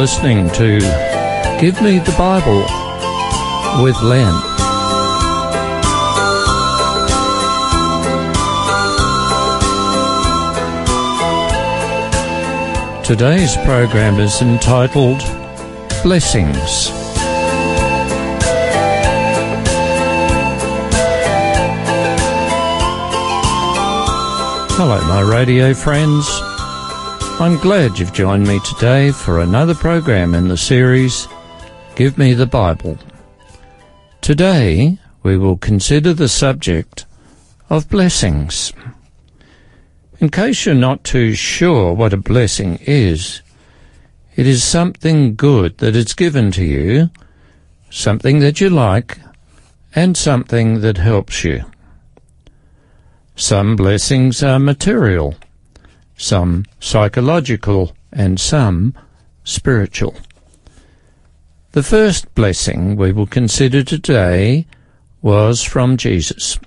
listening to Give Me the Bible with Len. Today's program is entitled Blessings. Hello, my radio friends. I'm glad you've joined me today for another program in the series, Give Me the Bible. Today, we will consider the subject of blessings. In case you're not too sure what a blessing is, it is something good that is given to you, something that you like, and something that helps you. Some blessings are material, some psychological, and some spiritual. The first blessing we will consider today was from Jesus.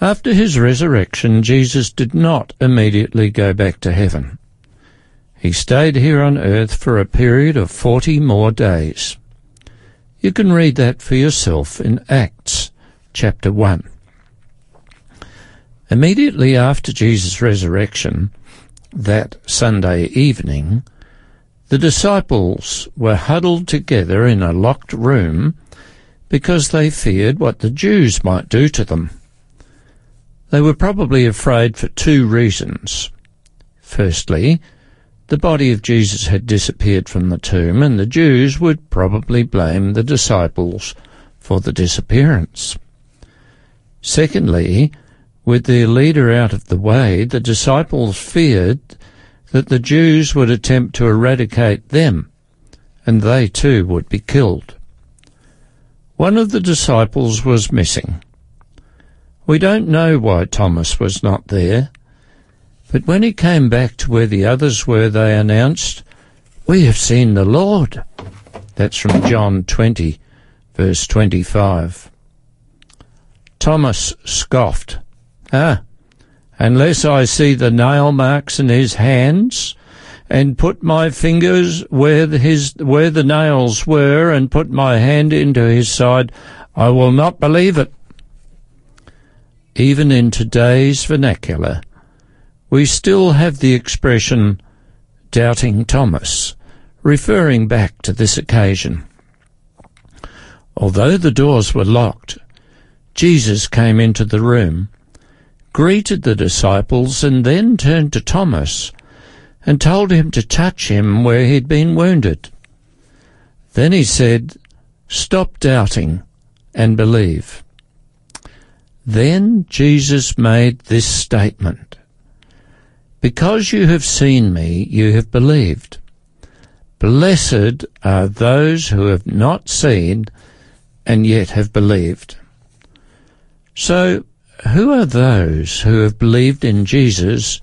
After his resurrection, Jesus did not immediately go back to heaven. He stayed here on earth for a period of 40 more days. You can read that for yourself in Acts chapter 1. Immediately after Jesus' resurrection, that Sunday evening, the disciples were huddled together in a locked room because they feared what the Jews might do to them. They were probably afraid for two reasons. Firstly, the body of Jesus had disappeared from the tomb, and the Jews would probably blame the disciples for the disappearance. Secondly, with their leader out of the way, the disciples feared that the Jews would attempt to eradicate them, and they too would be killed. One of the disciples was missing. We don't know why Thomas was not there, but when he came back to where the others were, they announced, "We have seen the Lord." That's from John 20, verse 25. Thomas scoffed. Unless I see the nail marks in his hands and put my fingers where the nails were and put my hand into his side, I will not believe it. Even in today's vernacular, we still have the expression Doubting Thomas, referring back to this occasion. Although the doors were locked, Jesus came into the room, greeted the disciples, and then turned to Thomas and told him to touch him where he'd been wounded. Then he said, "Stop doubting and believe." Then Jesus made this statement, "Because you have seen me, you have believed. Blessed are those who have not seen and yet have believed." So, who are those who have believed in Jesus,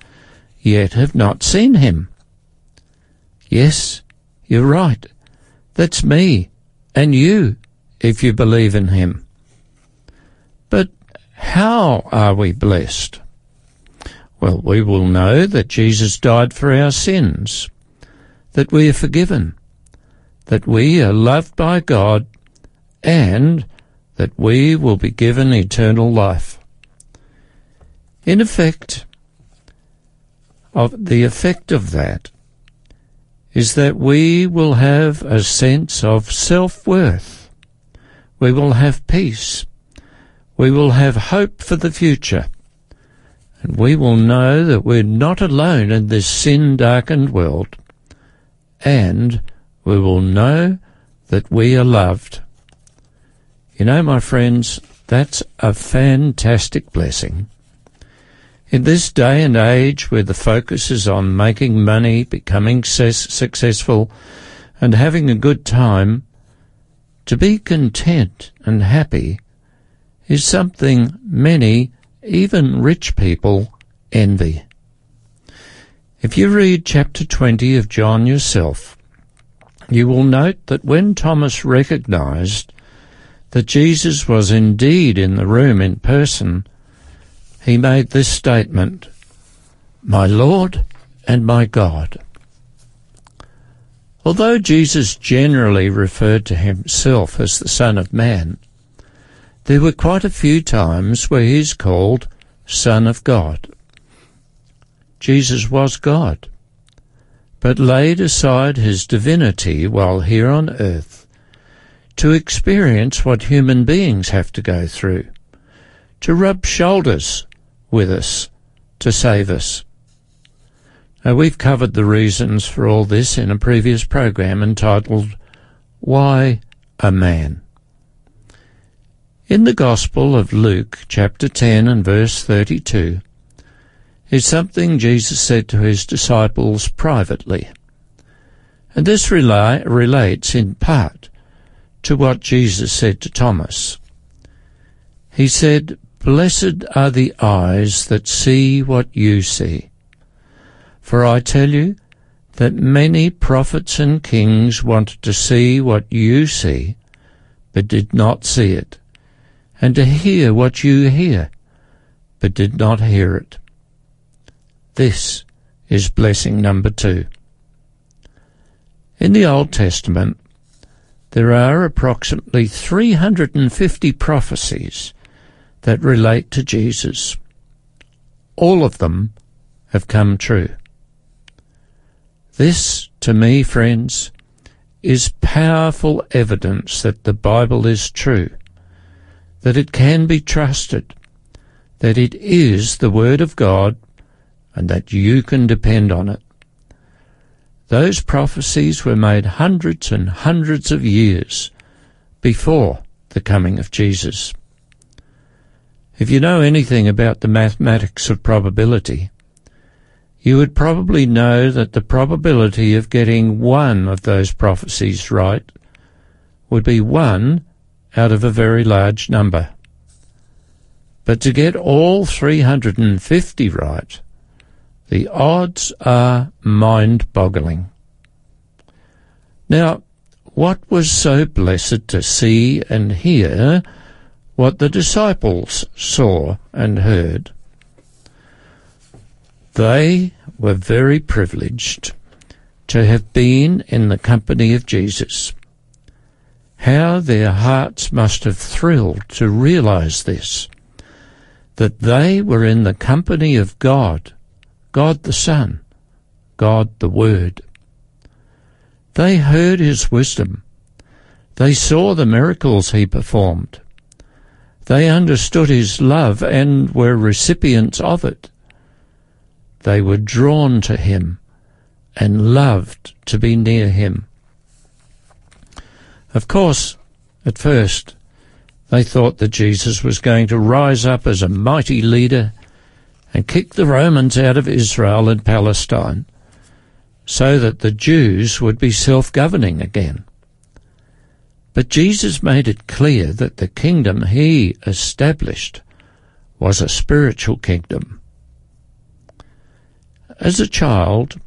yet have not seen him? Yes, you're right. That's me and you, if you believe in him. But how are we blessed? Well, we will know that Jesus died for our sins, that we are forgiven, that we are loved by God, and that we will be given eternal life. In effect, the effect of that is that we will have a sense of self-worth. We will have peace. We will have hope for the future. And we will know that we're not alone in this sin-darkened world. And we will know that we are loved. You know, my friends, that's a fantastic blessing. In this day and age where the focus is on making money, becoming successful, and having a good time, to be content and happy is something many, even rich people, envy. If you read chapter 20 of John yourself, you will note that when Thomas recognized that Jesus was indeed in the room in person, he made this statement, "My Lord and my God." Although Jesus generally referred to himself as the Son of Man, there were quite a few times where he is called Son of God. Jesus was God, but laid aside his divinity while here on earth to experience what human beings have to go through, to rub shoulders with us, to save us. Now, we've covered the reasons for all this in a previous program entitled, Why a Man? In the Gospel of Luke, chapter 10 and verse 32, is something Jesus said to his disciples privately. And this relates in part to what Jesus said to Thomas. He said, "Blessed are the eyes that see what you see. For I tell you that many prophets and kings wanted to see what you see, but did not see it, and to hear what you hear, but did not hear it." This is blessing number 2. In the Old Testament, there are approximately 350 prophecies that relate to Jesus. All of them have come true. This, to me, friends, is powerful evidence that the Bible is true, that it can be trusted, that it is the Word of God, and that you can depend on it. Those prophecies were made hundreds and hundreds of years before the coming of Jesus. If you know anything about the mathematics of probability, you would probably know that the probability of getting one of those prophecies right would be 1 out of a very large number. But to get all 350 right, the odds are mind-boggling. Now, what was so blessed to see and hear what the disciples saw and heard? They were very privileged to have been in the company of Jesus. How their hearts must have thrilled to realize this, that they were in the company of God, God the Son, God the Word. They heard his wisdom. They saw the miracles he performed. They understood his love and were recipients of it. They were drawn to him and loved to be near him. Of course, at first, they thought that Jesus was going to rise up as a mighty leader and kick the Romans out of Israel and Palestine so that the Jews would be self-governing again. But Jesus made it clear that the kingdom he established was a spiritual kingdom. As a child,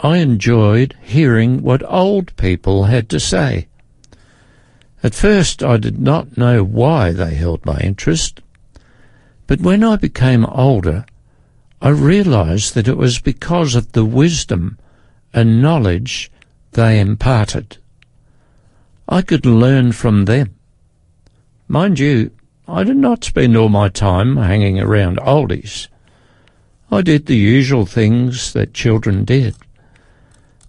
I enjoyed hearing what old people had to say. At first, I did not know why they held my interest, but when I became older, I realized that it was because of the wisdom and knowledge they imparted. I could learn from them. Mind you, I did not spend all my time hanging around oldies. I did the usual things that children did.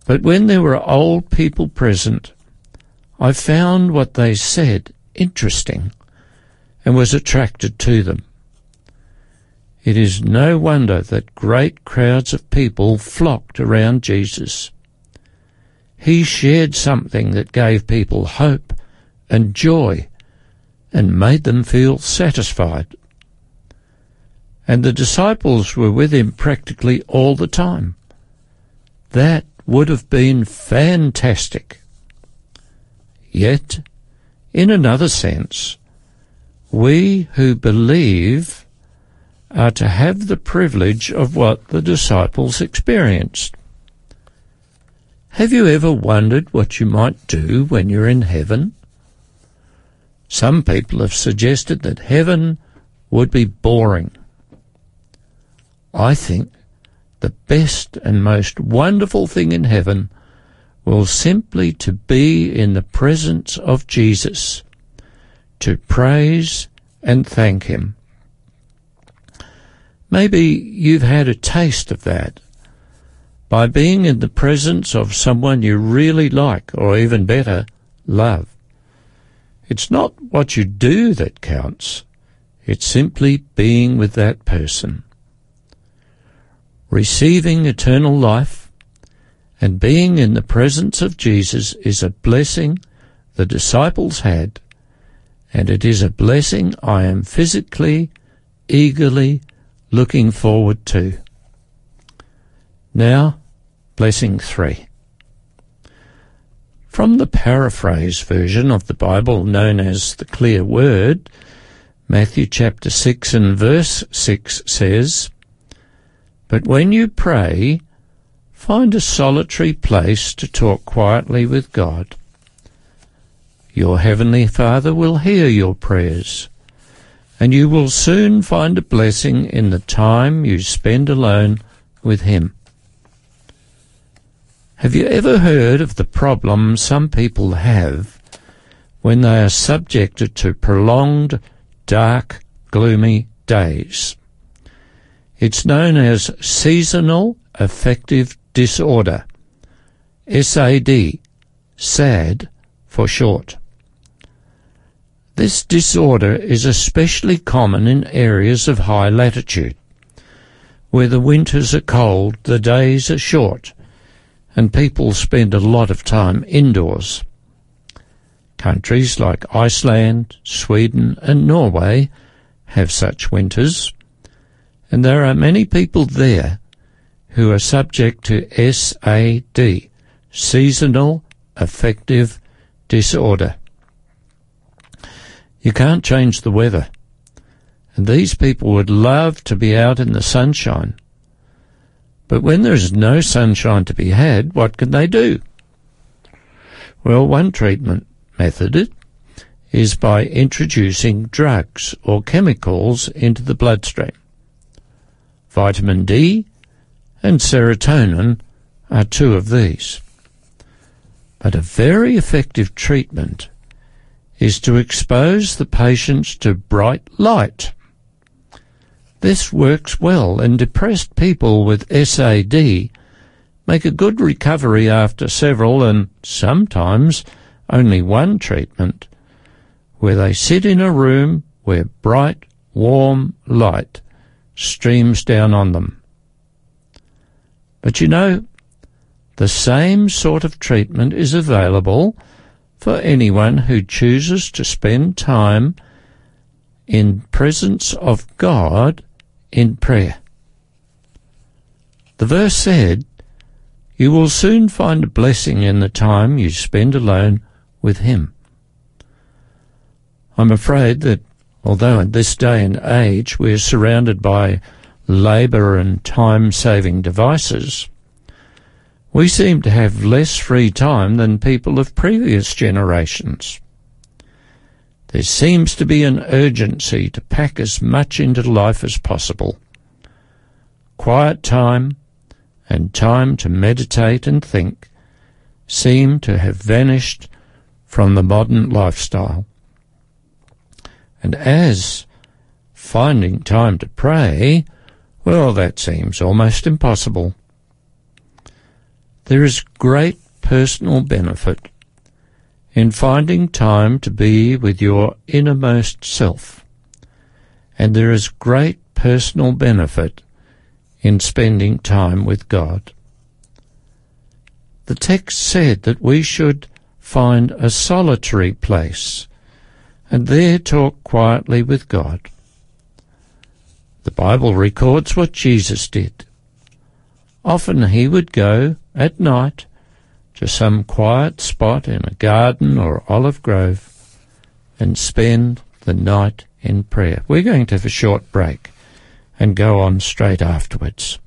But when there were old people present, I found what they said interesting and was attracted to them. It is no wonder that great crowds of people flocked around Jesus. He shared something that gave people hope and joy and made them feel satisfied. And the disciples were with him practically all the time. That would have been fantastic. Yet, in another sense, we who believe are to have the privilege of what the disciples experienced. Have you ever wondered what you might do when you're in heaven? Some people have suggested that heaven would be boring. I think the best and most wonderful thing in heaven well, simply to be in the presence of Jesus, to praise and thank him. Maybe you've had a taste of that by being in the presence of someone you really like, or even better, love. It's not what you do that counts. It's simply being with that person. Receiving eternal life and being in the presence of Jesus is a blessing the disciples had, and it is a blessing I am physically, eagerly looking forward to. Now, blessing 3. From the paraphrase version of the Bible known as the Clear Word, Matthew chapter 6 and verse 6 says, "But when you pray, find a solitary place to talk quietly with God. Your Heavenly Father will hear your prayers, and you will soon find a blessing in the time you spend alone with him." Have you ever heard of the problem some people have when they are subjected to prolonged, dark, gloomy days? It's known as Seasonal Affective Disorder, SAD, SAD for short. This disorder is especially common in areas of high latitude, where the winters are cold, the days are short, and people spend a lot of time indoors. Countries like Iceland, Sweden, and Norway have such winters, and there are many people there who are subject to SAD, Seasonal Affective Disorder. You can't change the weather, and these people would love to be out in the sunshine. But when there is no sunshine to be had, what can they do? Well, one treatment method is by introducing drugs or chemicals into the bloodstream. Vitamin D and serotonin are two of these. But a very effective treatment is to expose the patients to bright light. This works well, and depressed people with SAD make a good recovery after several and sometimes only one treatment, where they sit in a room where bright, warm light streams down on them. But you know, the same sort of treatment is available for anyone who chooses to spend time in presence of God in prayer. The verse said, "You will soon find a blessing in the time you spend alone with him." I'm afraid that although at this day and age we're surrounded by labour and time-saving devices, we seem to have less free time than people of previous generations. There seems to be an urgency to pack as much into life as possible. Quiet time and time to meditate and think seem to have vanished from the modern lifestyle. And as finding time to pray, well, that seems almost impossible. There is great personal benefit in finding time to be with your innermost self, and there is great personal benefit in spending time with God. The text said that we should find a solitary place and there talk quietly with God. The Bible records what Jesus did. Often he would go at night to some quiet spot in a garden or olive grove and spend the night in prayer. We're going to have a short break and go on straight afterwards.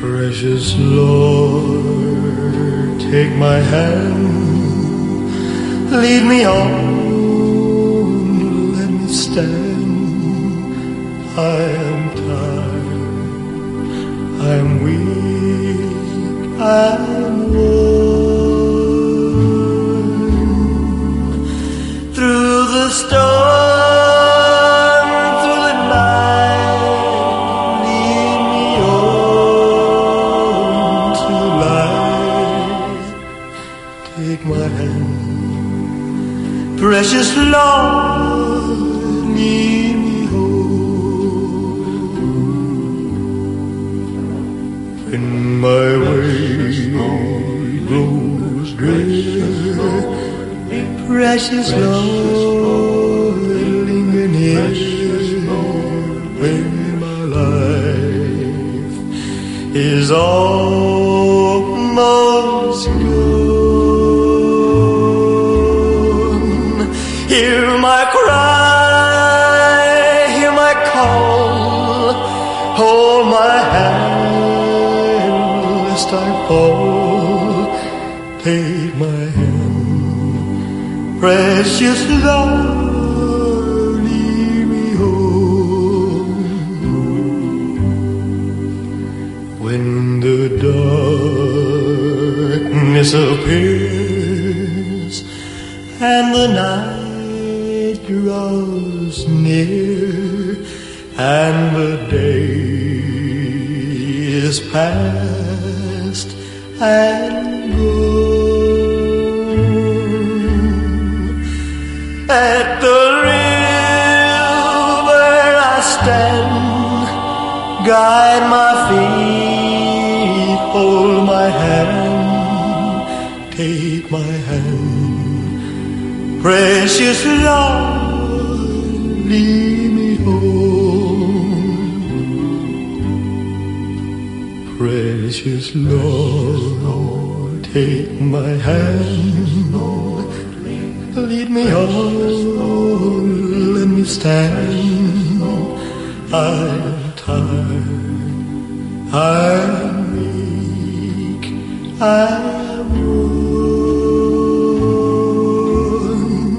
Precious Lord, take my hand Lead me on, let me stand. I am tired, I am weak, I am worn. Through the storm, through the night, lead me on to light. Take my hand. Precious Lord, lead me home. When my way grows drear, precious Lord, linger near. When my life is almost gone, hear my cry, hear my call, hold my hand lest I fall. Take my hand, precious Lord, lead me home. When the darkness appears and the night draws near and the day is past and gone. At the river I stand, guide my feet, hold my hand, take my hand, precious Lord. Lead me home, precious Lord. Take my hand, lead me home. Let me stand. I am tired. I am weak. I am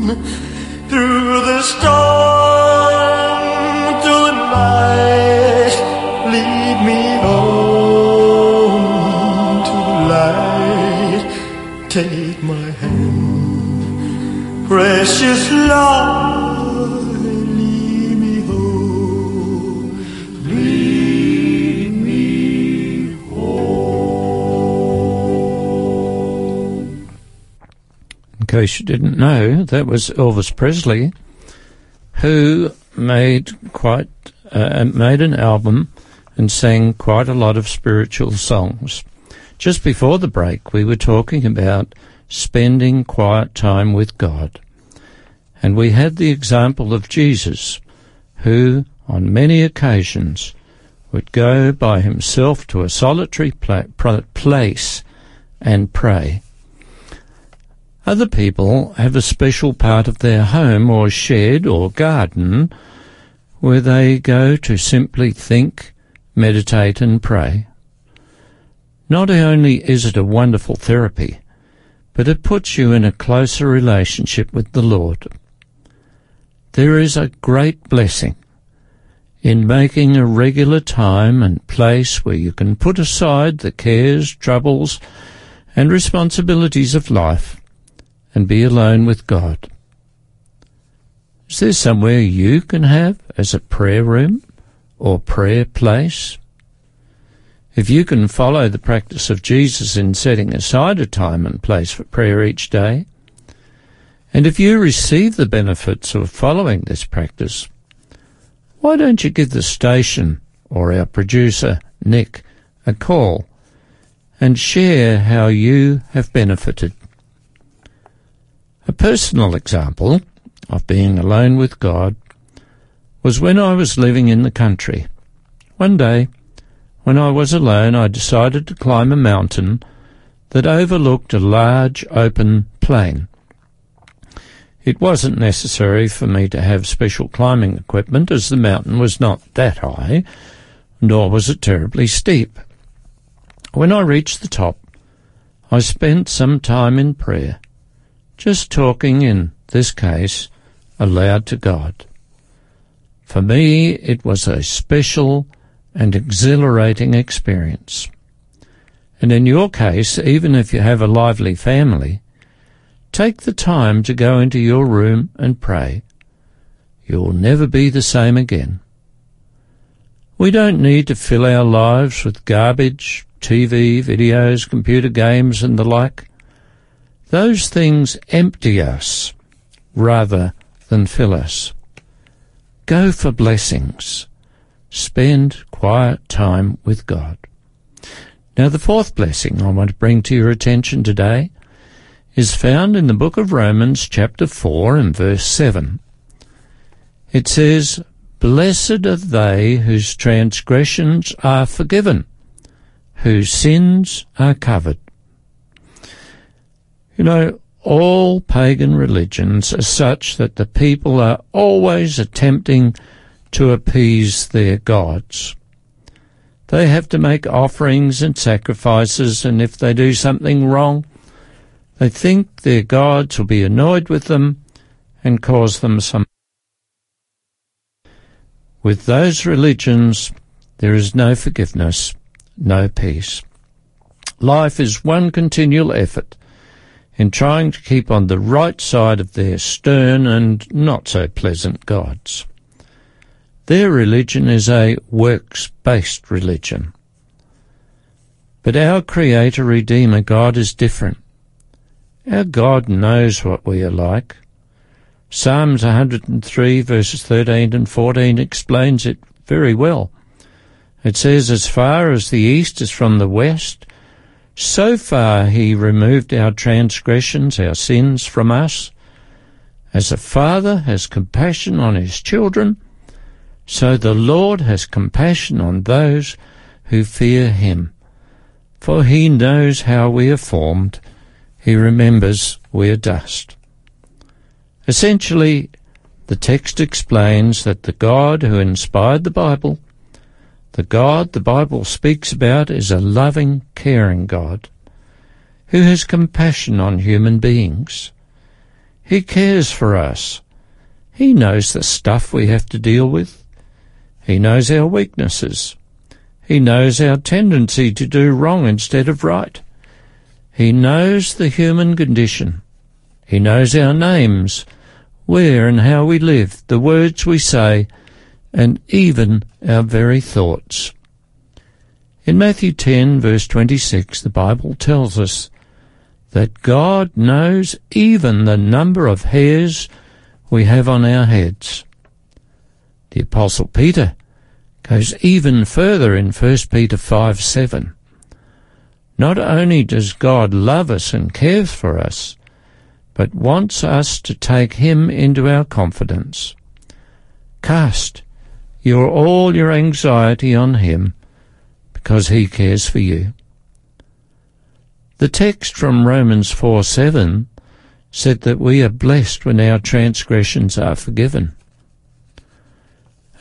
worn through the storm. Take my hand, precious Lord, lead me home, lead me home. In case you didn't know, that was Elvis Presley, who made an album and sang quite a lot of spiritual songs. Just before the break, we were talking about spending quiet time with God. And we had the example of Jesus, who, on many occasions, would go by himself to a solitary place and pray. Other people have a special part of their home or shed or garden where they go to simply think, meditate and pray. Not only is it a wonderful therapy, but it puts you in a closer relationship with the Lord. There is a great blessing in making a regular time and place where you can put aside the cares, troubles, and responsibilities of life and be alone with God. Is there somewhere you can have as a prayer room or prayer place? If you can follow the practice of Jesus in setting aside a time and place for prayer each day, and if you receive the benefits of following this practice, why don't you give the station or our producer, Nick, a call and share how you have benefited? A personal example of being alone with God was when I was living in the country. One day, when I was alone, I decided to climb a mountain that overlooked a large open plain. It wasn't necessary for me to have special climbing equipment, as the mountain was not that high, nor was it terribly steep. When I reached the top, I spent some time in prayer, just talking, in this case, aloud to God. For me, it was a special and exhilarating experience. And in your case, even if you have a lively family, take the time to go into your room and pray. You'll never be the same again. We don't need to fill our lives with garbage, TV, videos, computer games and the like. Those things empty us rather than fill us. Go for blessings. Spend quiet time with God. Now, the fourth blessing I want to bring to your attention today is found in the book of Romans chapter 4 and verse 7. It says, "Blessed are they whose transgressions are forgiven, whose sins are covered." You know, all pagan religions are such that the people are always attempting to appease their gods. They have to make offerings and sacrifices, and if they do something wrong, they think their gods will be annoyed with them and cause them some. With those religions, there is no forgiveness, no peace. Life is one continual effort in trying to keep on the right side of their stern and not-so-pleasant gods. Their religion is a works-based religion. But our Creator, Redeemer, God is different. Our God knows what we are like. Psalms 103 verses 13 and 14 explains it very well. It says, "As far as the east is from the west, so far he removed our transgressions, our sins from us. As a father has compassion on his children, so the Lord has compassion on those who fear him. For he knows how we are formed. He remembers we are dust." Essentially, the text explains that the God who inspired the Bible, the God the Bible speaks about, is a loving, caring God who has compassion on human beings. He cares for us. He knows the stuff we have to deal with. He knows our weaknesses. He knows our tendency to do wrong instead of right. He knows the human condition. He knows our names, where and how we live, the words we say, and even our very thoughts. In Matthew 10, verse 26, the Bible tells us that God knows even the number of hairs we have on our heads. The Apostle Peter goes even further in 1 Peter 5, 7. Not only does God love us and cares for us, but wants us to take him into our confidence. Cast all your anxiety on him, because he cares for you. The text from Romans 4:7 said that we are blessed when our transgressions are forgiven.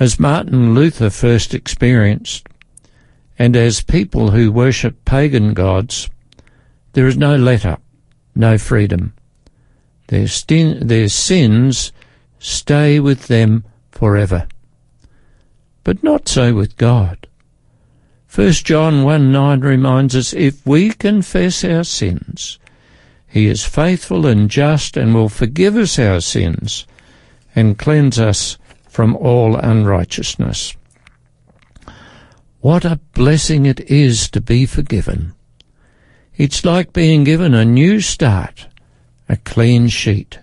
As Martin Luther first experienced, and as people who worship pagan gods, there is no let-up, no freedom. Their sins stay with them forever. But not so with God. 1 John 1:9 reminds us, "If we confess our sins, he is faithful and just and will forgive us our sins and cleanse us from all unrighteousness." What a blessing it is to be forgiven. It's like being given a new start, a clean sheet.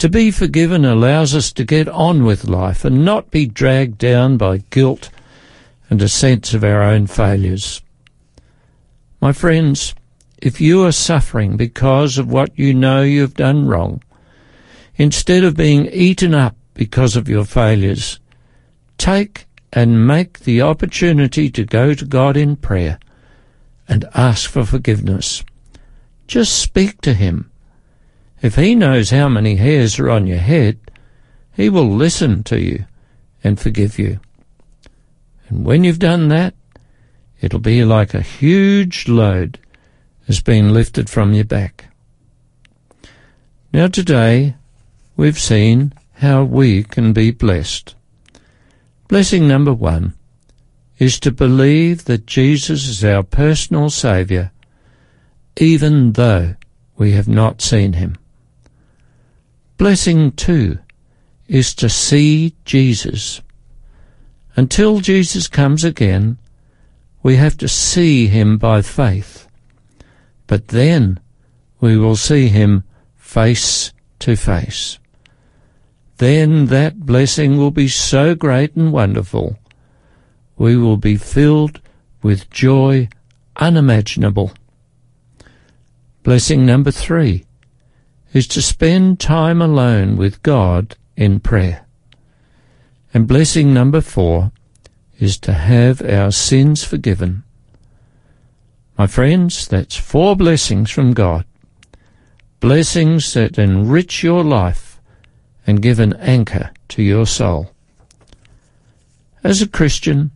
To be forgiven allows us to get on with life and not be dragged down by guilt and a sense of our own failures. My friends, if you are suffering because of what you know you've done wrong, instead of being eaten up because of your failures, take and make the opportunity to go to God in prayer and ask for forgiveness. Just speak to him. If he knows how many hairs are on your head, he will listen to you and forgive you. And when you've done that, it'll be like a huge load has been lifted from your back. Now today we've seen how we can be blessed. Blessing number one is to believe that Jesus is our personal Saviour, even though we have not seen him. Blessing two is to see Jesus. Until Jesus comes again, we have to see him by faith. But then we will see him face to face. Then that blessing will be so great and wonderful, we will be filled with joy unimaginable. Blessing number three is to spend time alone with God in prayer. And blessing number four is to have our sins forgiven. My friends, that's four blessings from God. Blessings that enrich your life and give an anchor to your soul. As a Christian,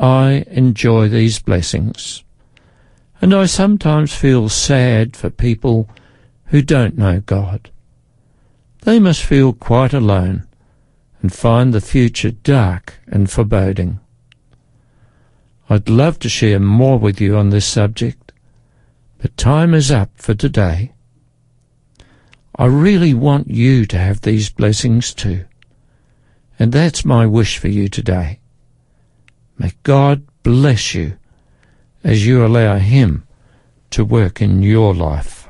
I enjoy these blessings, and I sometimes feel sad for people who don't know God. They must feel quite alone and find the future dark and foreboding. I'd love to share more with you on this subject, but time is up for today. I really want you to have these blessings too, and that's my wish for you today. May God bless you as you allow him to work in your life.